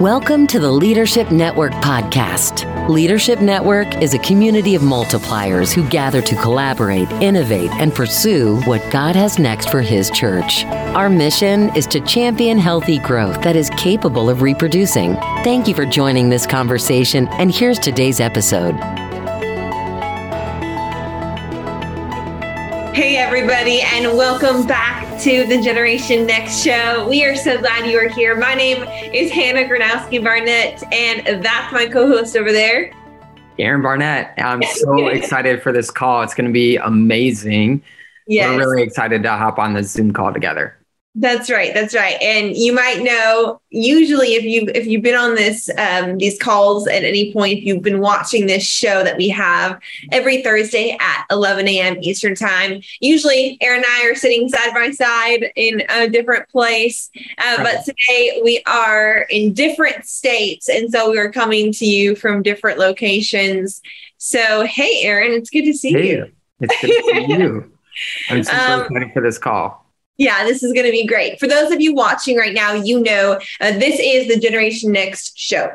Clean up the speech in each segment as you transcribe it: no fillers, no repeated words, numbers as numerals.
Welcome to the Leadership Network podcast. Leadership Network is a community of multipliers who gather to collaborate, innovate, and pursue what God has next for His church. Our mission is to champion healthy growth that is capable of reproducing. Thank you for joining this conversation, and here's today's episode. Hey everybody, and welcome back to the Generation Next show. We are so glad you are here. My name is Hannah Gronowski Barnett, and that's my co-host over there, Aaron Barnett. I'm so excited for this call. It's going to be amazing. Yes. We're really excited to hop on this Zoom call together. That's right. And you might know, usually if you've been on this, these calls at any point, if you've been watching this show that we have every Thursday at 11 a.m. Eastern time, usually Aaron and I are sitting side by side in a different place. But today we are in different states. And so we are coming to you from different locations. So, hey, Aaron, it's good to see you. It's good to see you. I'm super excited for this call. Yeah, this is going to be great. For those of you watching right now, you know, this is the Generation Next show.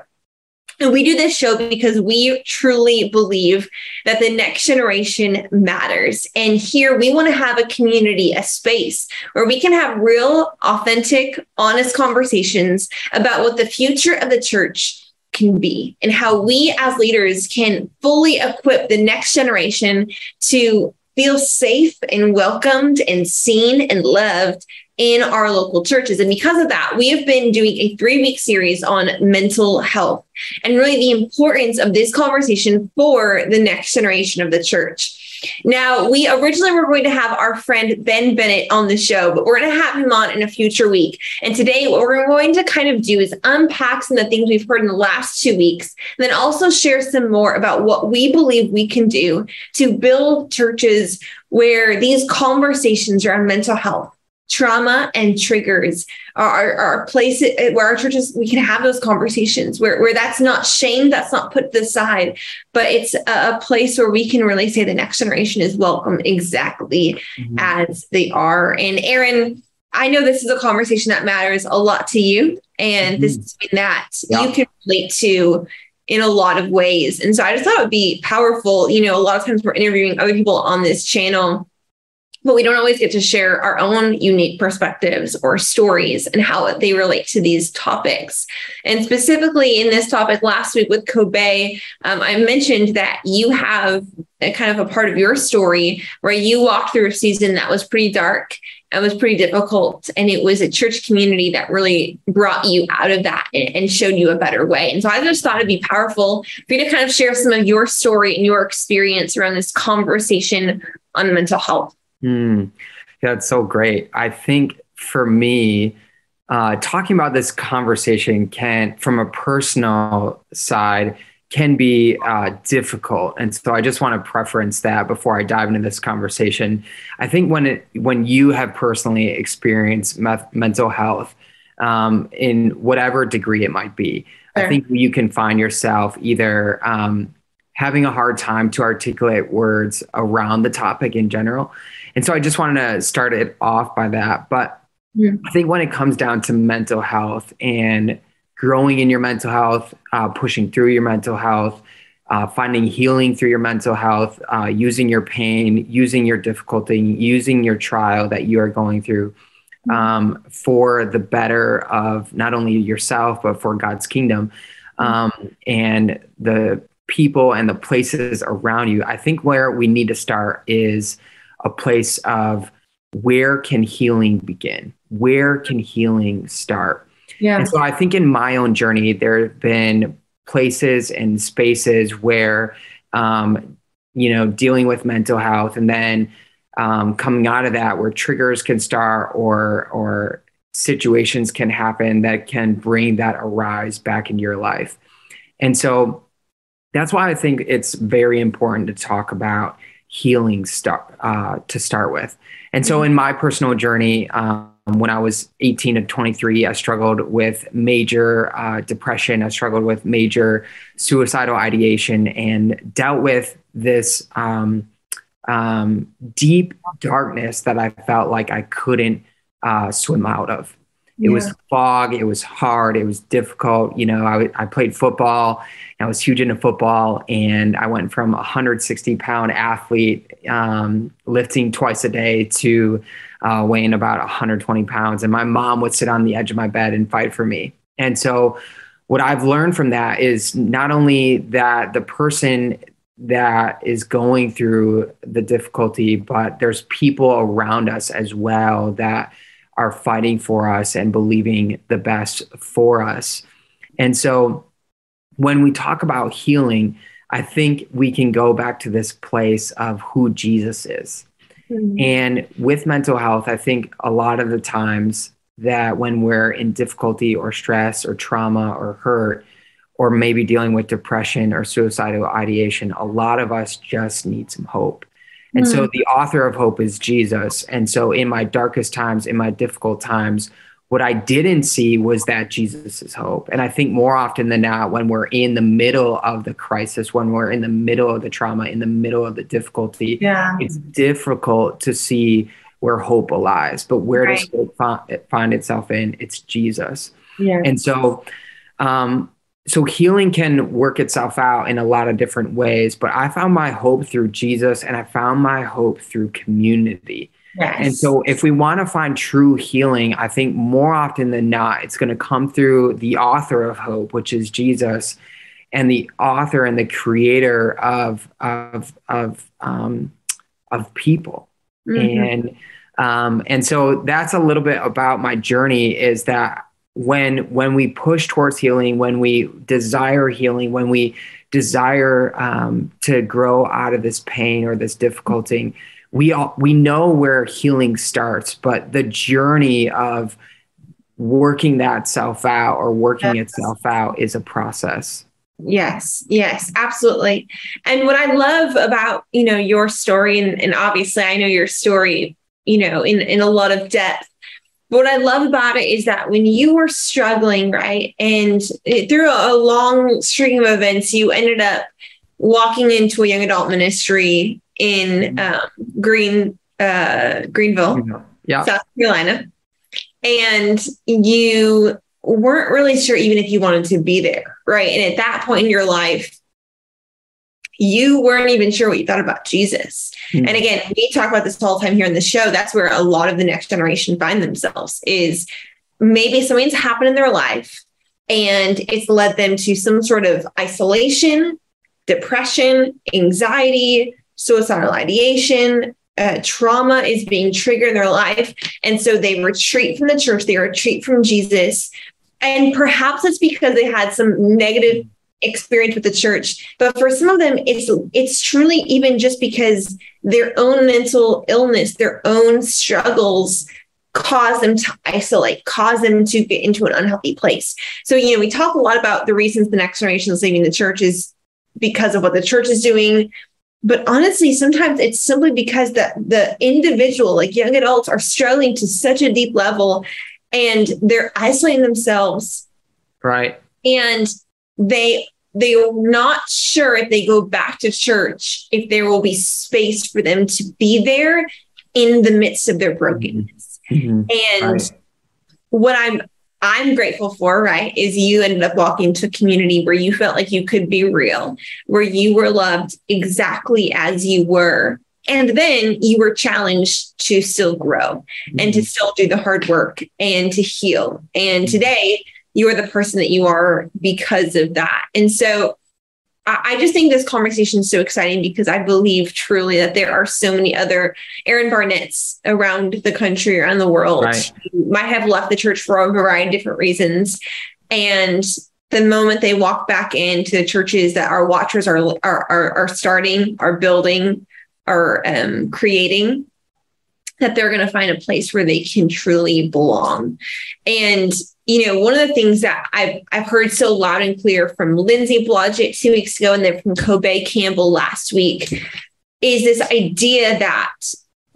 And we do this show because we truly believe that the next generation matters. And here we want to have a community, a space where we can have real, authentic, honest conversations about what the future of the church can be and how we as leaders can fully equip the next generation to feel safe and welcomed and seen and loved in our local churches. And because of that, we have been doing a 3-week series on mental health and really the importance of this conversation for the next generation of the church. Now, we originally were going to have our friend Ben Bennett on the show, but we're going to have him on in a future week. And today, what we're going to kind of do is unpack some of the things we've heard in the last 2 weeks, and then also share some more about what we believe we can do to build churches where these conversations around mental health, trauma, and triggers are places where our churches, we can have those conversations where that's not shame, that's not put to the side, but it's a place where we can really say the next generation is welcome exactly as they are. And Aaron, I know this is a conversation that matters a lot to you, and this is something that you can relate to in a lot of ways. And so I just thought it would be powerful. You know, a lot of times we're interviewing other people on this channel, but we don't always get to share our own unique perspectives or stories and how they relate to these topics. And specifically in this topic last week with Kobe, I mentioned that you have a kind of a part of your story where you walked through a season that was pretty dark and was pretty difficult. And it was a church community that really brought you out of that and showed you a better way. And so I just thought it'd be powerful for you to kind of share some of your story and your experience around this conversation on mental health. That's so great. I think for me, talking about this conversation can, from a personal side, can be difficult. And so I just want to preference that before I dive into this conversation. I think when you have personally experienced mental health, in whatever degree it might be, I think you can find yourself either having a hard time to articulate words around the topic in general. And so I just wanted to start it off by that. But I think when it comes down to mental health and growing in your mental health, pushing through your mental health, finding healing through your mental health, using your pain, using your difficulty, using your trial that you are going through for the better of not only yourself, but for God's kingdom and the people and the places around you. I think where we need to start is a place of where can healing begin? Where can healing start? Yeah. And so I think in my own journey, there have been places and spaces where, you know, dealing with mental health and then coming out of that where triggers can start or situations can happen that can bring that arise back in your life. And so that's why I think it's very important to talk about healing to start with. And so in my personal journey, when I was 18 to 23, I struggled with major depression. I struggled with major suicidal ideation and dealt with this deep darkness that I felt like I couldn't swim out of. It was fog. It was hard. It was difficult. You know, I played football. I was huge into football, and I went from a 160-pound athlete lifting twice a day to weighing about 120 pounds. And my mom would sit on the edge of my bed and fight for me. And so what I've learned from that is not only that the person that is going through the difficulty, but there's people around us as well that are fighting for us and believing the best for us. And so when we talk about healing, I think we can go back to this place of who Jesus is. Mm-hmm. And with mental health, I think a lot of the times that when we're in difficulty or stress or trauma or hurt, or maybe dealing with depression or suicidal ideation, a lot of us just need some hope. And so the author of hope is Jesus. And so in my darkest times, in my difficult times, what I didn't see was that Jesus is hope. And I think more often than not, when we're in the middle of the crisis, when we're in the middle of the trauma, in the middle of the difficulty, it's difficult to see where hope lies. But where does hope find itself in? It's Jesus. Yes. And so, so healing can work itself out in a lot of different ways, but I found my hope through Jesus, and I found my hope through community. Yes. And so if we want to find true healing, I think more often than not, it's going to come through the author of hope, which is Jesus, and the author and the creator of people. Mm-hmm. And so that's a little bit about my journey, is that when we push towards healing, when we desire healing, when we desire to grow out of this pain or this difficulty, we know where healing starts, but the journey of working that self out or working itself out is a process. Yes. Yes, absolutely. And what I love about, you know, your story, and obviously I know your story, you know, in a lot of depth. What I love about it is that when you were struggling, right, and through a long string of events, you ended up walking into a young adult ministry in Greenville, South Carolina, and you weren't really sure even if you wanted to be there, right? And at that point in your life, you weren't even sure what you thought about Jesus. Mm-hmm. And again, we talk about this all the time here on the show. That's where a lot of the next generation find themselves, is maybe something's happened in their life and it's led them to some sort of isolation, depression, anxiety, suicidal ideation, trauma is being triggered in their life. And so they retreat from the church, they retreat from Jesus. And perhaps it's because they had some negative experience with the church, but for some of them, it's truly even just because their own mental illness, their own struggles cause them to isolate, cause them to get into an unhealthy place. So, you know, we talk a lot about the reasons the next generation is leaving the church is because of what the church is doing. But honestly, sometimes it's simply because the individual, like young adults, are struggling to such a deep level and they're isolating themselves. Right. And they're not sure if they go back to church, if there will be space for them to be there in the midst of their brokenness. Mm-hmm. And what I'm grateful for, right, is you ended up walking to a community where you felt like you could be real, where you were loved exactly as you were. And then you were challenged to still grow and to still do the hard work and to heal. And today, you are the person that you are because of that. And so I just think this conversation is so exciting, because I believe truly that there are so many other Aaron Barnetts around the country, around the world, who might have left the church for a variety of different reasons. And the moment they walk back into the churches that our watchers are starting, are building, are creating, that they're going to find a place where they can truly belong. And, you know, one of the things that I've heard so loud and clear from Lindsay Blodgett 2 weeks ago, and then from Kobe Campbell last week, is this idea that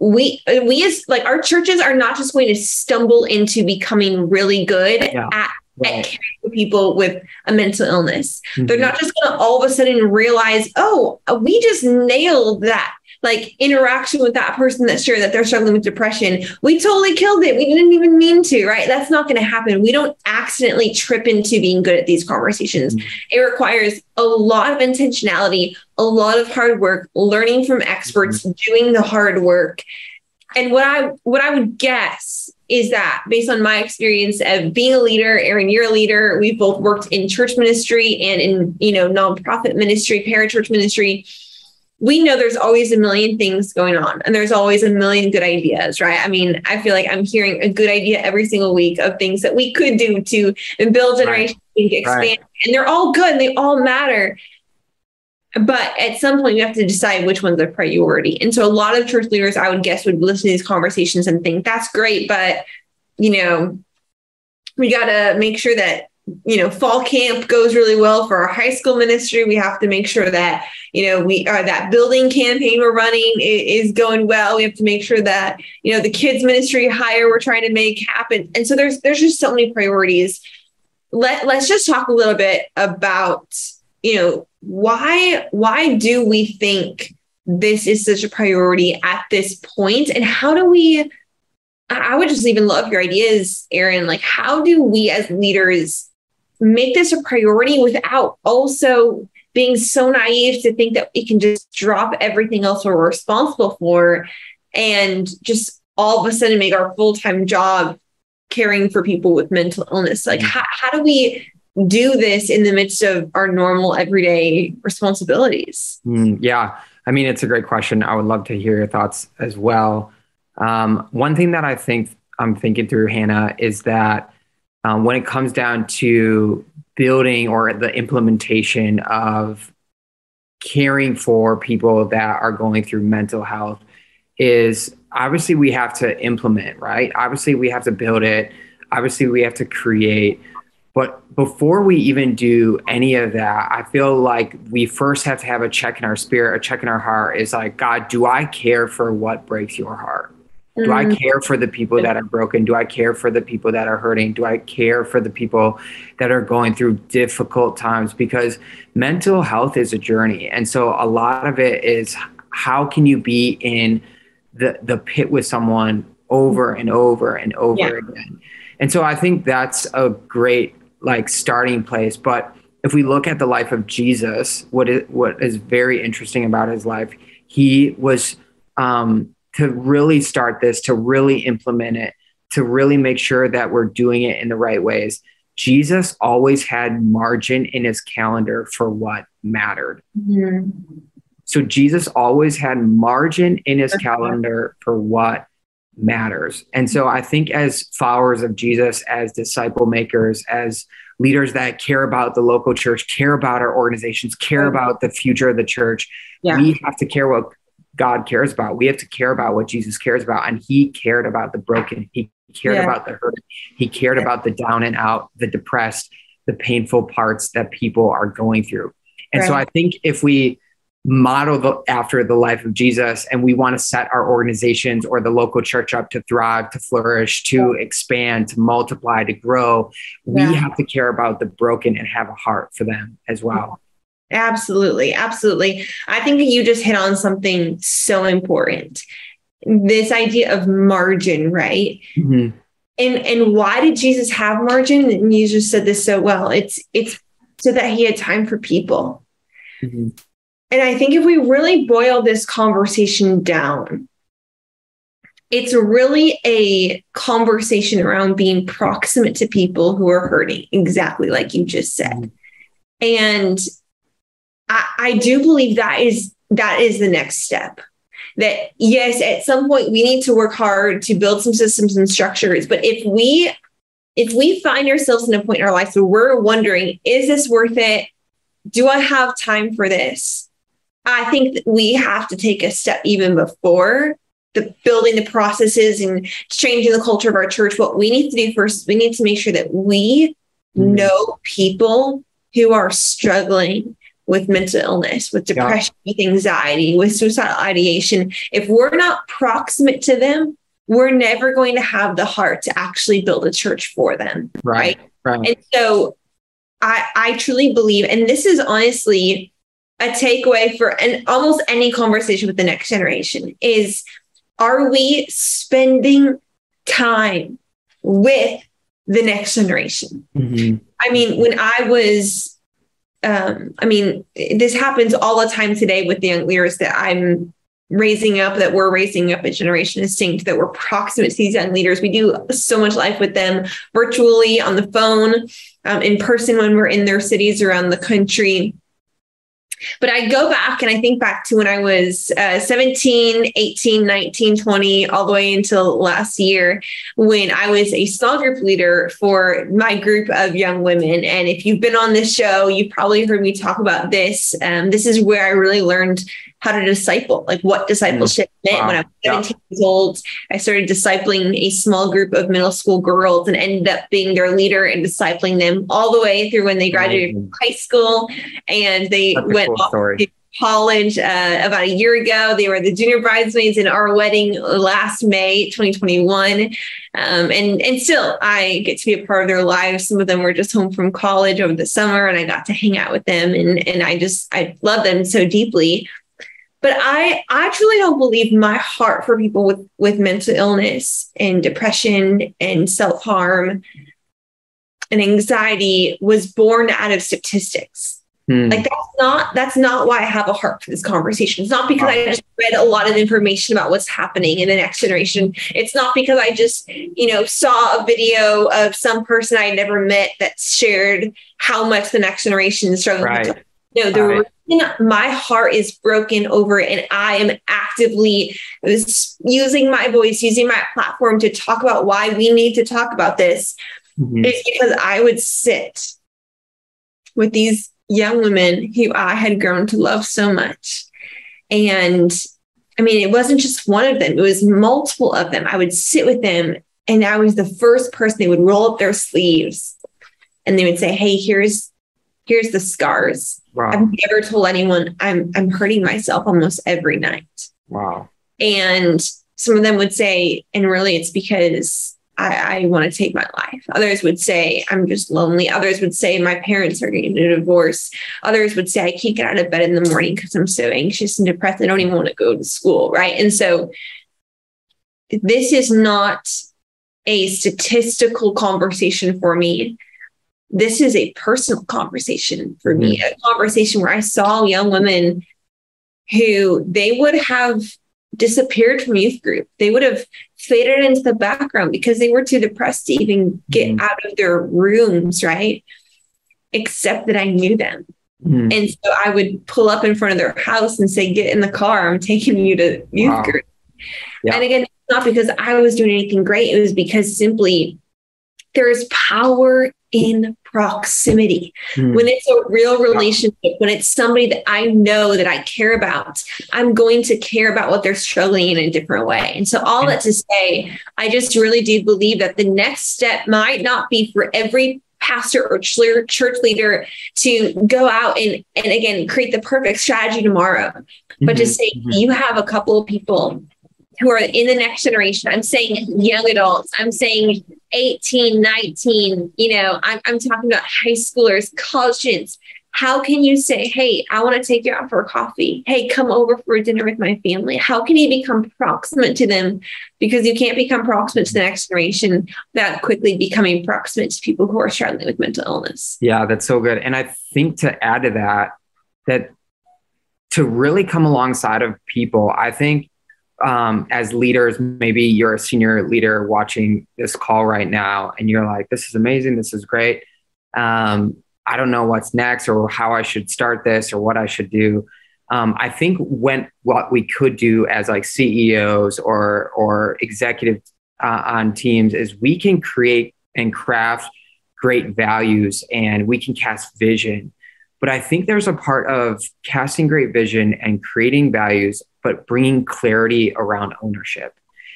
we as, like, our churches are not just going to stumble into becoming really good at caring for people with a mental illness. Mm-hmm. They're not just going to all of a sudden realize, oh, we just nailed that like interaction with that person that's sure that they're struggling with depression, we totally killed it. We didn't even mean to, right? That's not going to happen. We don't accidentally trip into being good at these conversations. Mm-hmm. It requires a lot of intentionality, a lot of hard work, learning from experts, doing the hard work. And what I would guess is that based on my experience of being a leader, Aaron, you're a leader, we've both worked in church ministry and in, nonprofit ministry, parachurch ministry. We know there's always a million things going on and there's always a million good ideas, right? I mean, I feel like I'm hearing a good idea every single week of things that we could do to build generation, expand, and they're all good. They all matter. But at some point you have to decide which one's a priority. And so a lot of church leaders, I would guess, would listen to these conversations and think that's great, but we got to make sure that, fall camp goes really well for our high school ministry. We have to make sure that, we are that building campaign we're running is going well. We have to make sure that, the kids ministry hire we're trying to make happen. And so there's just so many priorities. Let's just talk a little bit about, why do we think this is such a priority at this point? And how do we, I would just even love your ideas, Aaron, like how do we as leaders make this a priority without also being so naive to think that we can just drop everything else we're responsible for and just all of a sudden make our full-time job caring for people with mental illness? Like how do we do this in the midst of our normal everyday responsibilities? Yeah. I mean, it's a great question. I would love to hear your thoughts as well. One thing that I think I'm thinking through, Hannah, is that when it comes down to building or the implementation of caring for people that are going through mental health is obviously we have to implement, right? Obviously we have to build it. Obviously we have to create. But before we even do any of that, I feel like we first have to have a check in our spirit, a check in our heart is like, God, do I care for what breaks your heart? Mm-hmm. Do I care for the people that are broken? Do I care for the people that are hurting? Do I care for the people that are going through difficult times? Because mental health is a journey. And so a lot of it is how can you be in the pit with someone over and over and over again? And so I think that's a great starting place. But if we look at the life of Jesus, what is very interesting about his life, he was to really start this, to really implement it, to really make sure that we're doing it in the right ways. Jesus always had margin in his calendar for what mattered. Yeah. So Jesus always had margin in his calendar for what matters. And so I think as followers of Jesus, as disciple makers, as leaders that care about the local church, care about our organizations, care about the future of the church, we have to care what God cares about. We have to care about what Jesus cares about. And he cared about the broken. He cared about the hurt. He cared about the down and out, the depressed, the painful parts that people are going through. And so I think if we model after the life of Jesus and we want to set our organizations or the local church up to thrive, to flourish, to expand, to multiply, to grow, we have to care about the broken and have a heart for them as well. Absolutely. Absolutely. I think that you just hit on something so important, this idea of margin, right? Mm-hmm. And why did Jesus have margin? And you just said this so well, it's so that he had time for people. Mm-hmm. And I think if we really boil this conversation down, it's really a conversation around being proximate to people who are hurting, exactly like you just said. And I do believe that is the next step. That yes, at some point we need to work hard to build some systems and structures. But if we find ourselves in a point in our life where we're wondering, is this worth it? Do I have time for this? I think that we have to take a step even before the building the processes and changing the culture of our church. What we need to do first, we need to make sure that we know people who are struggling with mental illness, with depression, with anxiety, with suicidal ideation. If we're not proximate to them, we're never going to have the heart to actually build a church for them. Right. And so I truly believe, and this is honestly a takeaway for an almost any conversation with the next generation is, are we spending time with the next generation? Mm-hmm. I mean, when I was, this happens all the time today with the young leaders that I'm raising up, that we're raising up a Generation Instinct, that we're proximate to these young leaders. We do so much life with them virtually, on the phone, in person when we're in their cities around the country. But I go back and I think back to when I was 17, 18, 19, 20, all the way until last year, when I was a small group leader for my group of young women. And if you've been on this show, you've probably heard me talk about this. This is where I really learned how to disciple, like what discipleship meant. Wow. When I was 17 years old, I started discipling a small group of middle school girls and ended up being their leader and discipling them all the way through when they graduated from high school, and they went off to college about a year ago. They were the junior bridesmaids in our wedding last May, 2021. And still I get to be a part of their lives. Some of them were just home from college over the summer, and I got to hang out with them, and I love them so deeply. But I truly don't believe my heart for people with mental illness and depression and self-harm and anxiety was born out of statistics. Mm. Like that's not why I have a heart for this conversation. It's not because I just read a lot of information about what's happening in the next generation. It's not because I just, saw a video of some person I never met that shared how much the next generation is struggling with. No, the reason my heart is broken over it, and I am actively using my voice, using my platform to talk about why we need to talk about this, is because I would sit with these young women who I had grown to love so much. And I mean, it wasn't just one of them. It was multiple of them. I would sit with them, and I was the first person they would roll up their sleeves, and they would say, hey, here's the scars. Wow. I've never told anyone. I'm hurting myself almost every night. Wow. And some of them would say, and really it's because I want to take my life. Others would say, I'm just lonely. Others would say, my parents are getting a divorce. Others would say, I can't get out of bed in the morning because I'm so anxious and depressed. I don't even want to go to school. Right. And so this is not a statistical conversation for me. This is a personal conversation for me, a conversation where I saw young women who they would have disappeared from youth group. They would have faded into the background because they were too depressed to even get out of their rooms, right? Except that I knew them. Mm. And so I would pull up in front of their house and say, get in the car. I'm taking you to youth group. Yeah. And again, it's not because I was doing anything great. It was because simply there is power in proximity. When it's a real relationship, when it's somebody that I know that I care about, I'm going to care about what they're struggling in a different way. And so all that to say, I just really do believe that the next step might not be for every pastor or church leader to go out and again, create the perfect strategy tomorrow, but to say, you have a couple of people who are in the next generation. I'm saying young adults, I'm saying 18, 19, I'm talking about high schoolers, college students. How can you say, hey, I want to take you out for coffee. Hey, come over for dinner with my family. How can you become proximate to them? Because you can't become proximate to the next generation without quickly becoming proximate to people who are struggling with mental illness. Yeah, that's so good. And I think to add to that to really come alongside of people, I think, as leaders, maybe you're a senior leader watching this call right now, and you're like, this is amazing. This is great. I don't know what's next or how I should start this or what I should do. I think what we could do as like CEOs or executives on teams is we can create and craft great values, and we can cast vision. But I think there's a part of casting great vision and creating values, but bringing clarity around ownership.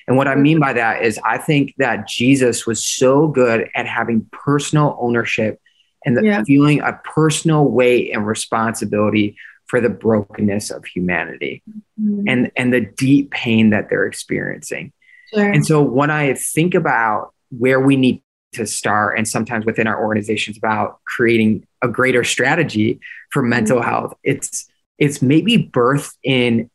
And what I mean by that is I think that Jesus was so good at having personal ownership and feeling a personal weight and responsibility for the brokenness of humanity and the deep pain that they're experiencing. Sure. And so when I think about where we need to start, and sometimes within our organizations about creating a greater strategy for mental health, it's It's maybe birthed in,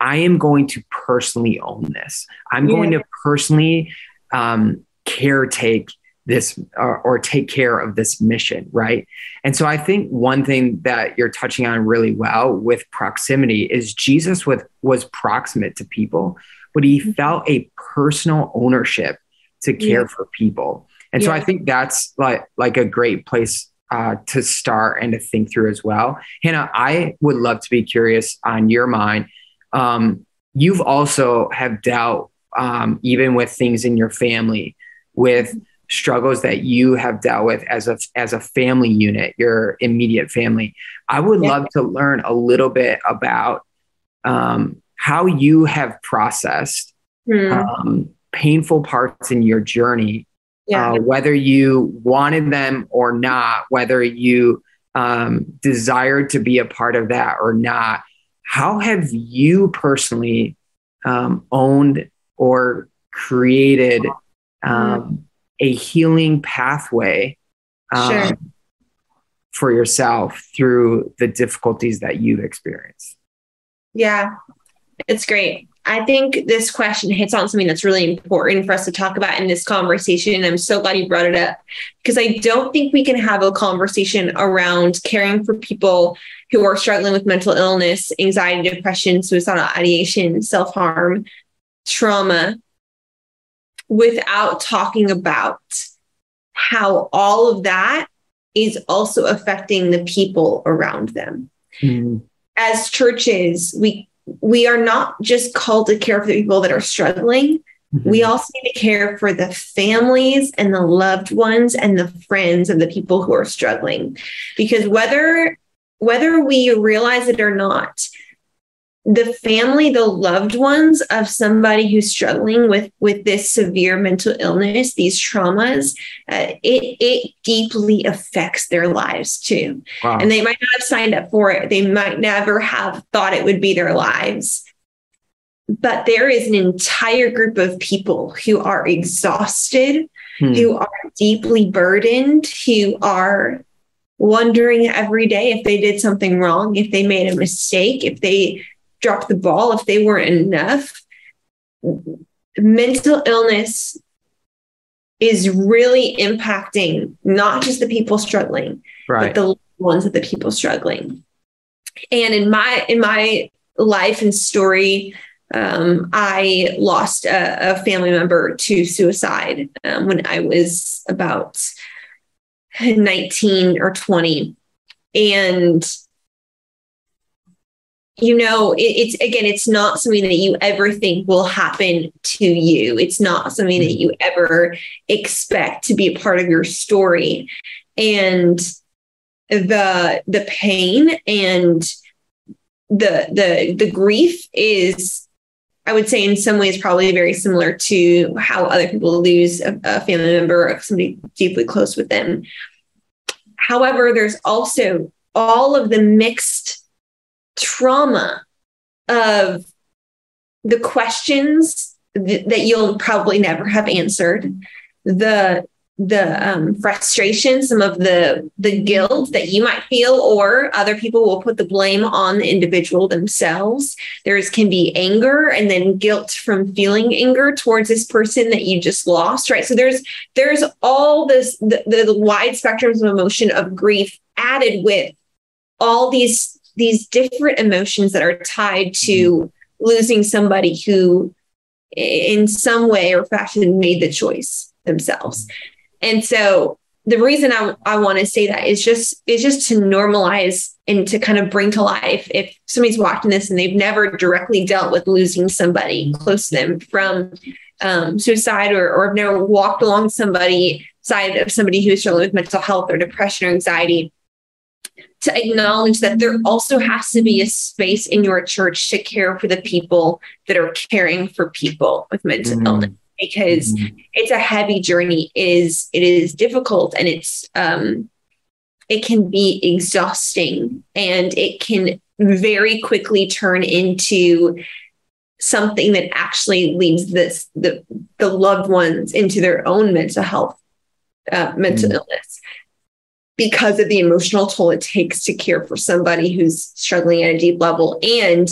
I am going to personally own this. I'm going to personally caretake this or take care of this mission, right? And so I think one thing that you're touching on really well with proximity is Jesus was proximate to people, but he felt a personal ownership to care for people. And so I think that's like a great place to start and to think through as well. Hannah, I would love to be curious on your mind. You've also have dealt even with things in your family, with struggles that you have dealt with as a family unit, your immediate family. I would love to learn a little bit about how you have processed painful parts in your journey, whether you wanted them or not, whether you desired to be a part of that or not. How have you personally owned or created a healing pathway for yourself through the difficulties that you've experienced? Yeah, it's great. I think this question hits on something that's really important for us to talk about in this conversation. And I'm so glad you brought it up, because I don't think we can have a conversation around caring for people who are struggling with mental illness, anxiety, depression, suicidal ideation, self-harm, trauma, without talking about how all of that is also affecting the people around them. Mm-hmm. As churches, we are not just called to care for the people that are struggling. Mm-hmm. We also need to care for the families and the loved ones and the friends of the people who are struggling. Because whether we realize it or not, the family, the loved ones of somebody who's struggling with this severe mental illness, these traumas, it deeply affects their lives too. Wow. And they might not have signed up for it. They might never have thought it would be their lives. But there is an entire group of people who are exhausted, who are deeply burdened, who are wondering every day if they did something wrong, if they made a mistake, if they dropped the ball, if they weren't enough. Mental illness is really impacting not just the people struggling, but the ones of the people struggling. And in my life and story, I lost a family member to suicide when I was about 19 or 20. And you know, it's again, it's not something that you ever think will happen to you. It's not something that you ever expect to be a part of your story. And the pain and the grief is, I would say, in some ways, probably very similar to how other people lose a family member or somebody deeply close with them. However, there's also all of the mixed trauma of the questions that you'll probably never have answered, the frustration, some of the guilt that you might feel, or other people will put the blame on the individual themselves. There can be anger and then guilt from feeling anger towards this person that you just lost, right? So there's all this, the wide spectrums of emotion of grief added with all these different emotions that are tied to losing somebody who in some way or fashion made the choice themselves. And so the reason I want to say that is just to normalize and to kind of bring to life, if somebody's watching this and they've never directly dealt with losing somebody close to them from suicide, or have never walked along side of somebody who's struggling with mental health or depression or anxiety, to acknowledge that there also has to be a space in your church to care for the people that are caring for people with mental illness, because it's a heavy journey. It is difficult, and it's it can be exhausting, and it can very quickly turn into something that actually leads the loved ones into their own mental health, mental illness. because of the emotional toll it takes to care for somebody who's struggling at a deep level. And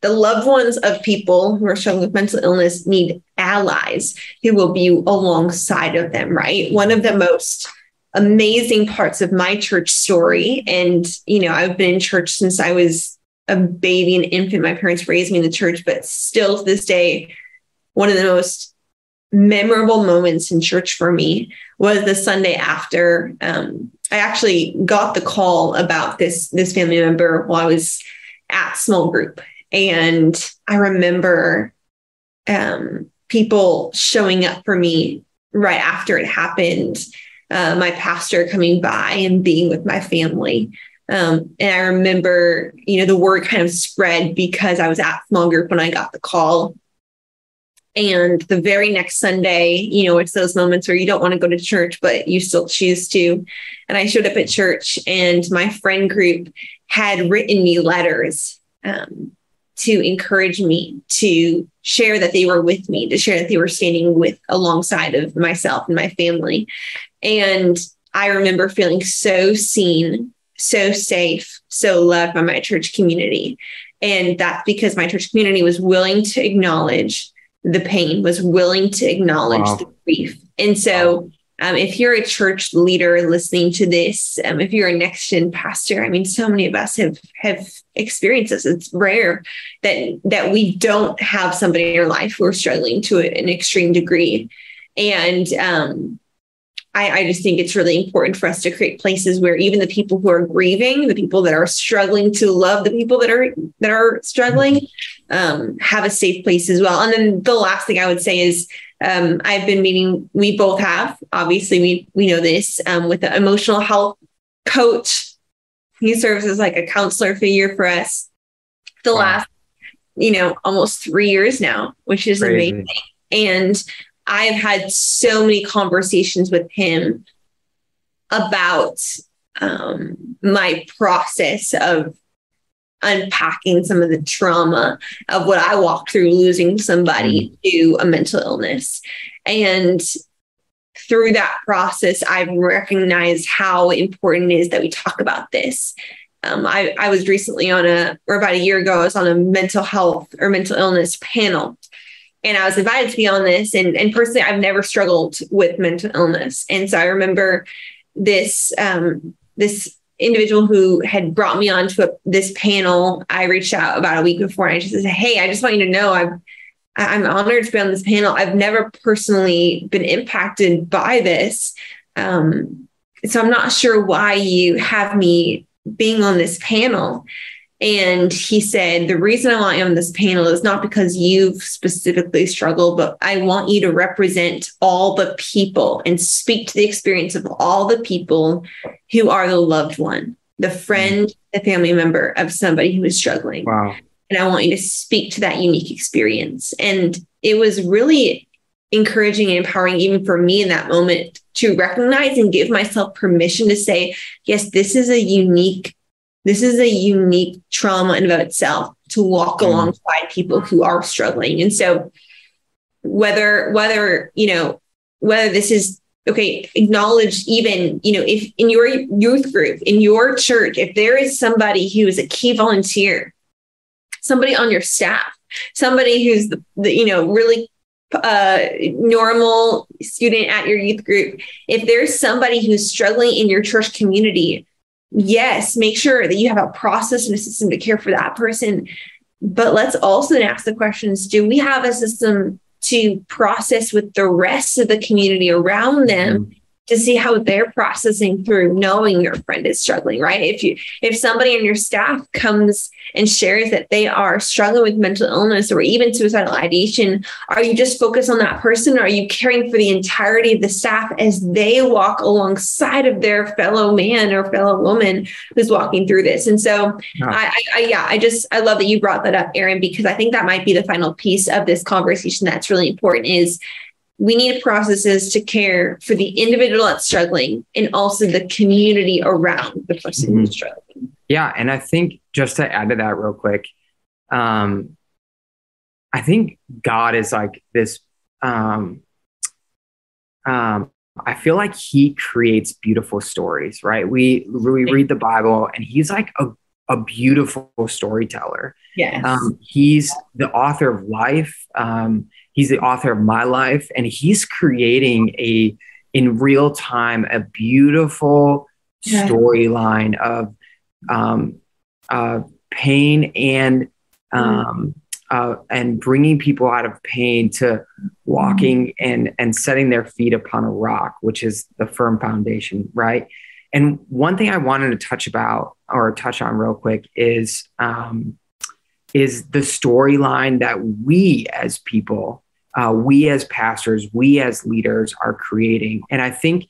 the loved ones of people who are struggling with mental illness need allies who will be alongside of them, right? One of the most amazing parts of my church story, and, you know, I've been in church since I was a baby, an infant. My parents raised me in the church, but still to this day, one of the most memorable moments in church for me was the Sunday after. I actually got the call about this family member while I was at small group. And I remember people showing up for me right after it happened. My pastor coming by and being with my family. And I remember, you know, the word kind of spread because I was at small group when I got the call. And the very next Sunday, you know, it's those moments where you don't want to go to church, but you still choose to. And I showed up at church, and my friend group had written me letters to encourage me to share that they were with me, to share that they were standing with alongside of myself and my family. And I remember feeling so seen, so safe, so loved by my church community. And that's because my church community was willing to acknowledge the pain, was willing to acknowledge the grief. And so if you're a church leader listening to this, if you're a next gen pastor, I mean, so many of us have experienced this. It's rare that we don't have somebody in our life who are struggling to an extreme degree. And I just think it's really important for us to create places where even the people who are grieving, the people that are struggling to love, the people that are struggling, have a safe place as well. And then the last thing I would say is, I've been meeting, we both have, obviously we know this, with an emotional health coach. He serves as like a counselor figure for us the last, you know, almost 3 years now, which is crazy. Amazing. And I've had so many conversations with him about, my process of unpacking some of the trauma of what I walked through losing somebody to a mental illness. And through that process, I've recognized how important it is that we talk about this. I was recently about a year ago, I was on a mental health or mental illness panel, and I was invited to be on this. And personally, I've never struggled with mental illness. And so I remember this individual who had brought me on to this panel. I reached out about a week before, and I just said, "Hey, I just want you to know I'm honored to be on this panel. I've never personally been impacted by this. So I'm not sure why you have me being on this panel." And he said, "The reason I want you on this panel is not because you've specifically struggled, but I want you to represent all the people and speak to the experience of all the people who are the loved one, the friend, the family member of somebody who is struggling. Wow. And I want you to speak to that unique experience." And it was really encouraging and empowering, even for me in that moment, to recognize and give myself permission to say, yes, this is a unique trauma in and of itself to walk alongside people who are struggling. And so whether this is okay, acknowledge, even, you know, if in your youth group, in your church, if there is somebody who is a key volunteer, somebody on your staff, somebody who's the you know, really normal student at your youth group, if there's somebody who's struggling in your church community, yes, make sure that you have a process and a system to care for that person. But let's also then ask the questions, do we have a system to process with the rest of the community around them to see how they're processing through knowing your friend is struggling, right? If somebody on your staff comes and shares that they are struggling with mental illness or even suicidal ideation, are you just focused on that person, or are you caring for the entirety of the staff as they walk alongside of their fellow man or fellow woman who's walking through this? And so I love that you brought that up, Aaron, because I think that might be the final piece of this conversation that's really important is, we need processes to care for the individual that's struggling and also the community around the person who's struggling. Yeah. And I think just to add to that real quick, I think God is like this I feel like he creates beautiful stories, right? We read the Bible and he's like a beautiful storyteller. Yes. He's the author of life. He's the author of my life, and he's creating in real time, a beautiful storyline of, pain and bringing people out of pain to walking and setting their feet upon a rock, which is the firm foundation, right? And one thing I wanted to touch on real quick is the storyline that we as people, we as pastors, we as leaders are creating. And I think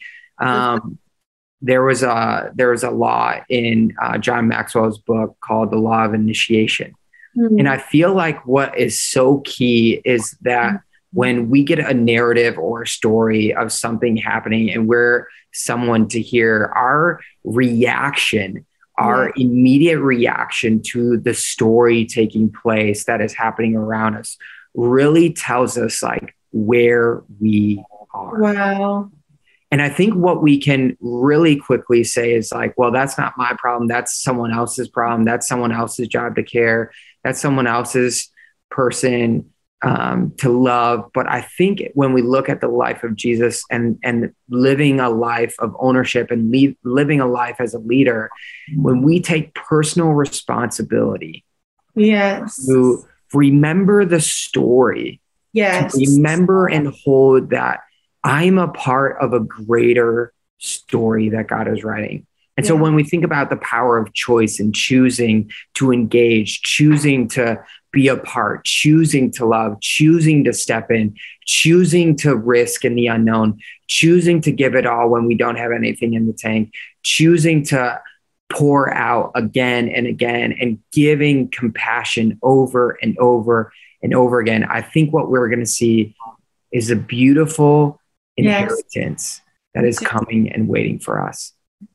there was a law in John Maxwell's book called the Law of Initiation. Mm-hmm. And I feel like what is so key is that when we get a narrative or a story of something happening and we're someone to hear, our reaction, our immediate reaction to the story taking place that is happening around us really tells us like where we are. Wow. And I think what we can really quickly say is like, well, that's not my problem. That's someone else's problem. That's someone else's job to care. That's someone else's person to love. But I think when we look at the life of Jesus and living a life of ownership and living a life as a leader, when we take personal responsibility, yes, to remember the story, yes, to remember and hold that I'm a part of a greater story that God is writing. And so when we think about the power of choice and choosing to engage, choosing to be a part, choosing to love, choosing to step in, choosing to risk in the unknown, choosing to give it all when we don't have anything in the tank, choosing to pour out again and again and giving compassion over and over and over again, I think what we're going to see is a beautiful inheritance that is coming and waiting for us.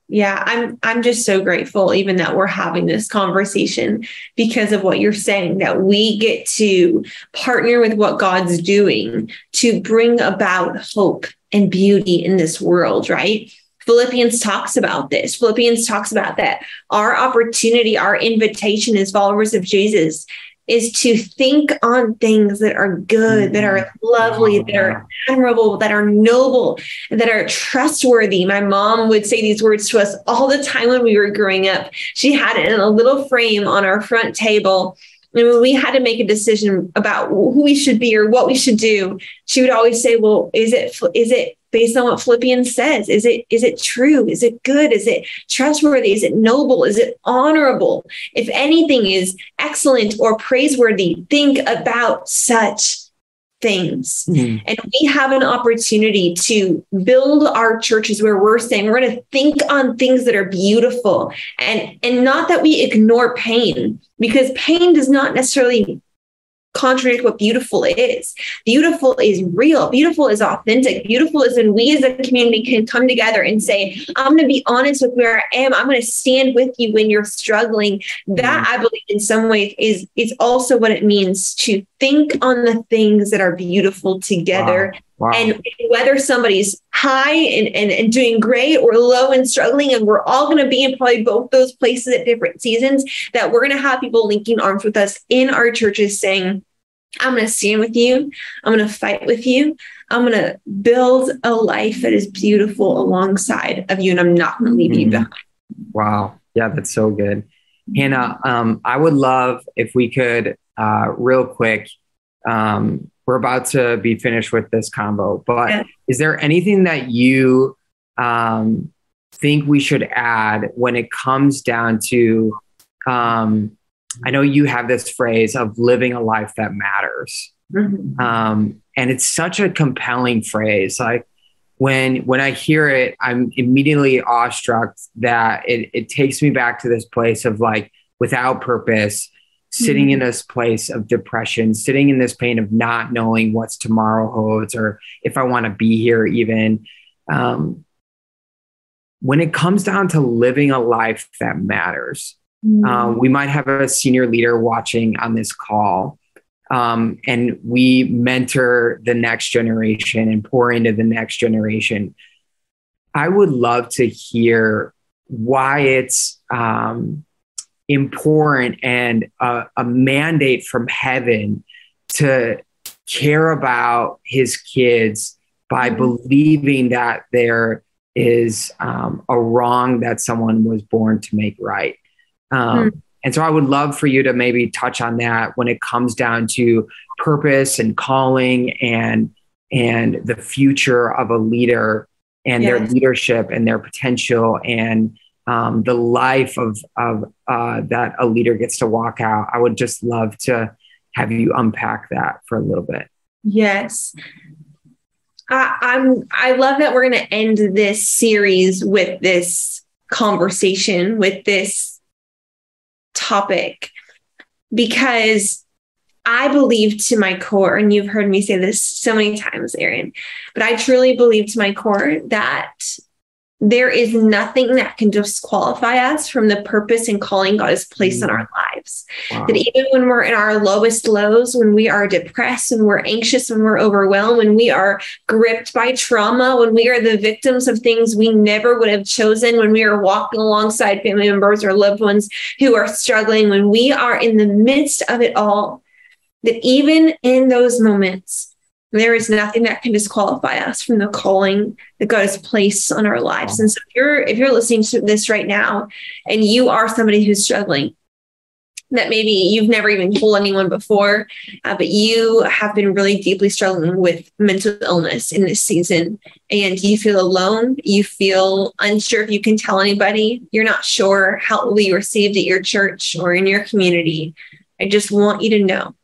Yeah, I'm just so grateful even that we're having this conversation because of what you're saying, that we get to partner with what God's doing to bring about hope and beauty in this world, right? Philippians talks about this. Philippians talks about that. Our opportunity, our invitation as followers of Jesus is to think on things that are good, that are lovely, that are admirable, that are noble, that are trustworthy. My mom would say these words to us all the time when we were growing up. She had it in a little frame on our front table. And when we had to make a decision about who we should be or what we should do, she would always say, well, is it based on what Philippians says? Is it true? Is it good? Is it trustworthy? Is it noble? Is it honorable? If anything is excellent or praiseworthy, think about such things. Mm-hmm. And we have an opportunity to build our churches where we're saying we're going to think on things that are beautiful and not that we ignore pain, because pain does not necessarily contradict what beautiful is. Beautiful is real. Beautiful is authentic. Beautiful is when we as a community can come together and say, I'm going to be honest with where I am. I'm going to stand with you when you're struggling. That, I believe, in some ways is also what it means to think on the things that are beautiful together. Wow. Wow. And whether somebody's high and doing great or low and struggling, and we're all going to be in probably both those places at different seasons, that we're going to have people linking arms with us in our churches saying, I'm going to stand with you. I'm going to fight with you. I'm going to build a life that is beautiful alongside of you. And I'm not going to leave you behind. Wow. Yeah, that's so good. Hannah, I would love if we could real quick, we're about to be finished with this combo, but is there anything that you think we should add when it comes down to, I know you have this phrase of living a life that matters. Mm-hmm. And it's such a compelling phrase. Like when I hear it, I'm immediately awestruck that it takes me back to this place of like, without purpose, sitting in this place of depression, sitting in this pain of not knowing what's tomorrow holds, or if I want to be here even. When it comes down to living a life that matters, we might have a senior leader watching on this call, and we mentor the next generation and pour into the next generation. I would love to hear why it's important and a mandate from heaven to care about his kids by believing that there is a wrong that someone was born to make right. And so I would love for you to maybe touch on that when it comes down to purpose and calling and the future of a leader and their leadership and their potential and the life of that a leader gets to walk out. I would just love to have you unpack that for a little bit. Yes. I love that we're going to end this series with this conversation, with this topic, because I believe to my core, and you've heard me say this so many times, Aaron, but I truly believe to my core that there is nothing that can disqualify us from the purpose and calling God has placed on our lives. Wow. That even when we're in our lowest lows, when we are depressed, when we're anxious, when we're overwhelmed, when we are gripped by trauma, when we are the victims of things we never would have chosen, when we are walking alongside family members or loved ones who are struggling, when we are in the midst of it all, that even in those moments, there is nothing that can disqualify us from the calling that God has placed on our lives. And so if you're listening to this right now and you are somebody who's struggling, that maybe you've never even told anyone before, but you have been really deeply struggling with mental illness in this season and you feel alone, you feel unsure if you can tell anybody, you're not sure how it will be received at your church or in your community, I just want you to know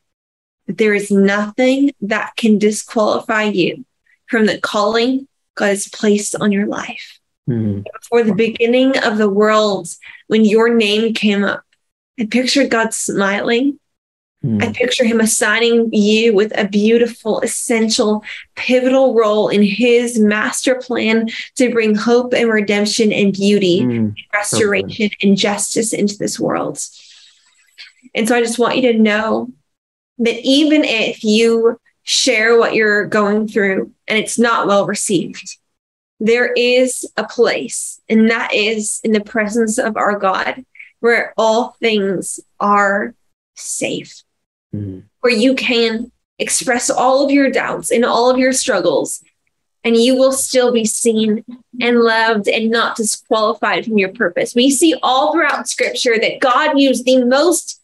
there is nothing that can disqualify you from the calling God has placed on your life. Mm-hmm. Before the beginning of the world, when your name came up, I pictured God smiling. Mm-hmm. I picture him assigning you with a beautiful, essential, pivotal role in his master plan to bring hope and redemption and beauty, and restoration and justice into this world. And so I just want you to know that even if you share what you're going through and it's not well received, there is a place, and that is in the presence of our God, where all things are safe, where you can express all of your doubts and all of your struggles, and you will still be seen and loved and not disqualified from your purpose. We see all throughout Scripture that God used the most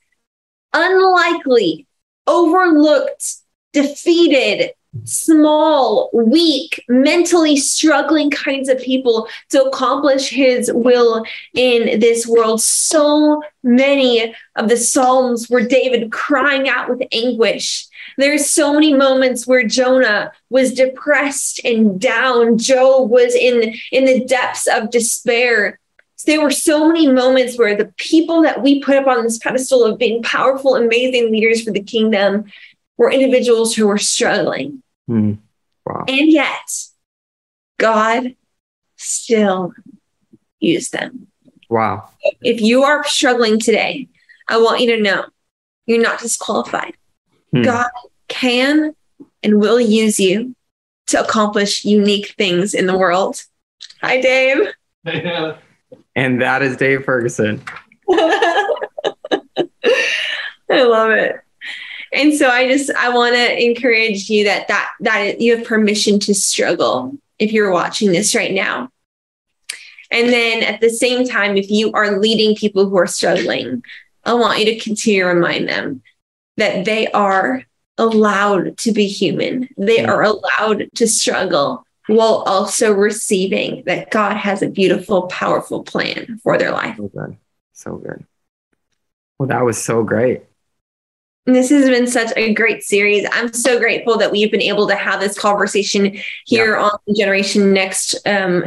unlikely, overlooked, defeated, small, weak, mentally struggling kinds of people to accomplish his will in this world. So many of the Psalms were David crying out with anguish. There's so many moments where Jonah was depressed and down. Job was in the depths of despair. There were so many moments where the people that we put up on this pedestal of being powerful, amazing leaders for the kingdom were individuals who were struggling. Wow. And yet, God still used them. Wow. If you are struggling today, I want you to know you're not disqualified. God can and will use you to accomplish unique things in the world. Hi, Dave. Hey, Hannah. And that is Dave Ferguson. I love it. And so I want to encourage you that you have permission to struggle if you're watching this right now. And then at the same time, if you are leading people who are struggling, I want you to continue to remind them that they are allowed to be human. They are allowed to struggle, while also receiving that God has a beautiful, powerful plan for their life. So good. So good. Well, that was so great. This has been such a great series. I'm so grateful that we've been able to have this conversation here on the Generation Next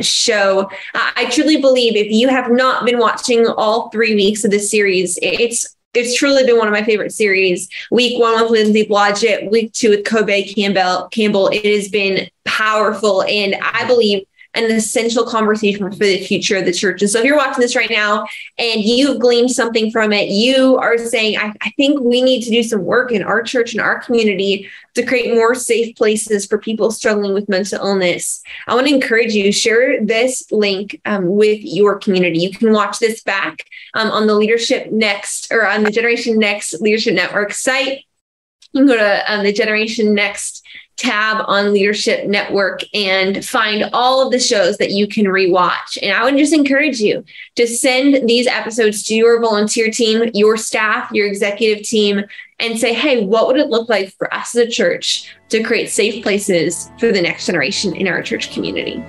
show. I truly believe if you have not been watching all 3 weeks of this series, it's truly been one of my favorite series. Week 1 with Lindsay Blodgett, week 2 with Kobe Campbell. It has been powerful. And I believe an essential conversation for the future of the church. And so if you're watching this right now and you've gleaned something from it, you are saying, I think we need to do some work in our church and our community to create more safe places for people struggling with mental illness. I want to encourage you, share this link with your community. You can watch this back on the Leadership Next, or on the Generation Next Leadership Network site. You can go to the Generation Next tab on Leadership Network and find all of the shows that you can rewatch. And I would just encourage you to send these episodes to your volunteer team, your staff, your executive team, and say, hey, what would it look like for us as a church to create safe places for the next generation in our church community?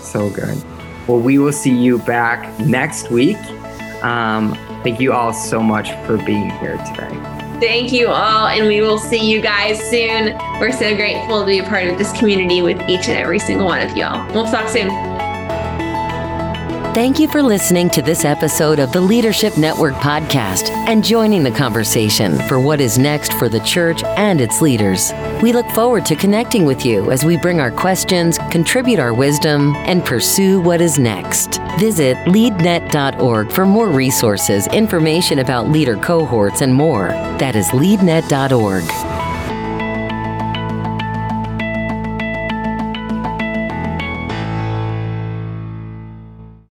So good. Well, we will see you back next week. Thank you all so much for being here today. Thank you all, and we will see you guys soon. We're so grateful to be a part of this community with each and every single one of y'all. We'll talk soon. Thank you for listening to this episode of the Leadership Network podcast and joining the conversation for what is next for the church and its leaders. We look forward to connecting with you as we bring our questions, contribute our wisdom, and pursue what is next. Visit leadnet.org for more resources, information about leader cohorts, and more. That is leadnet.org.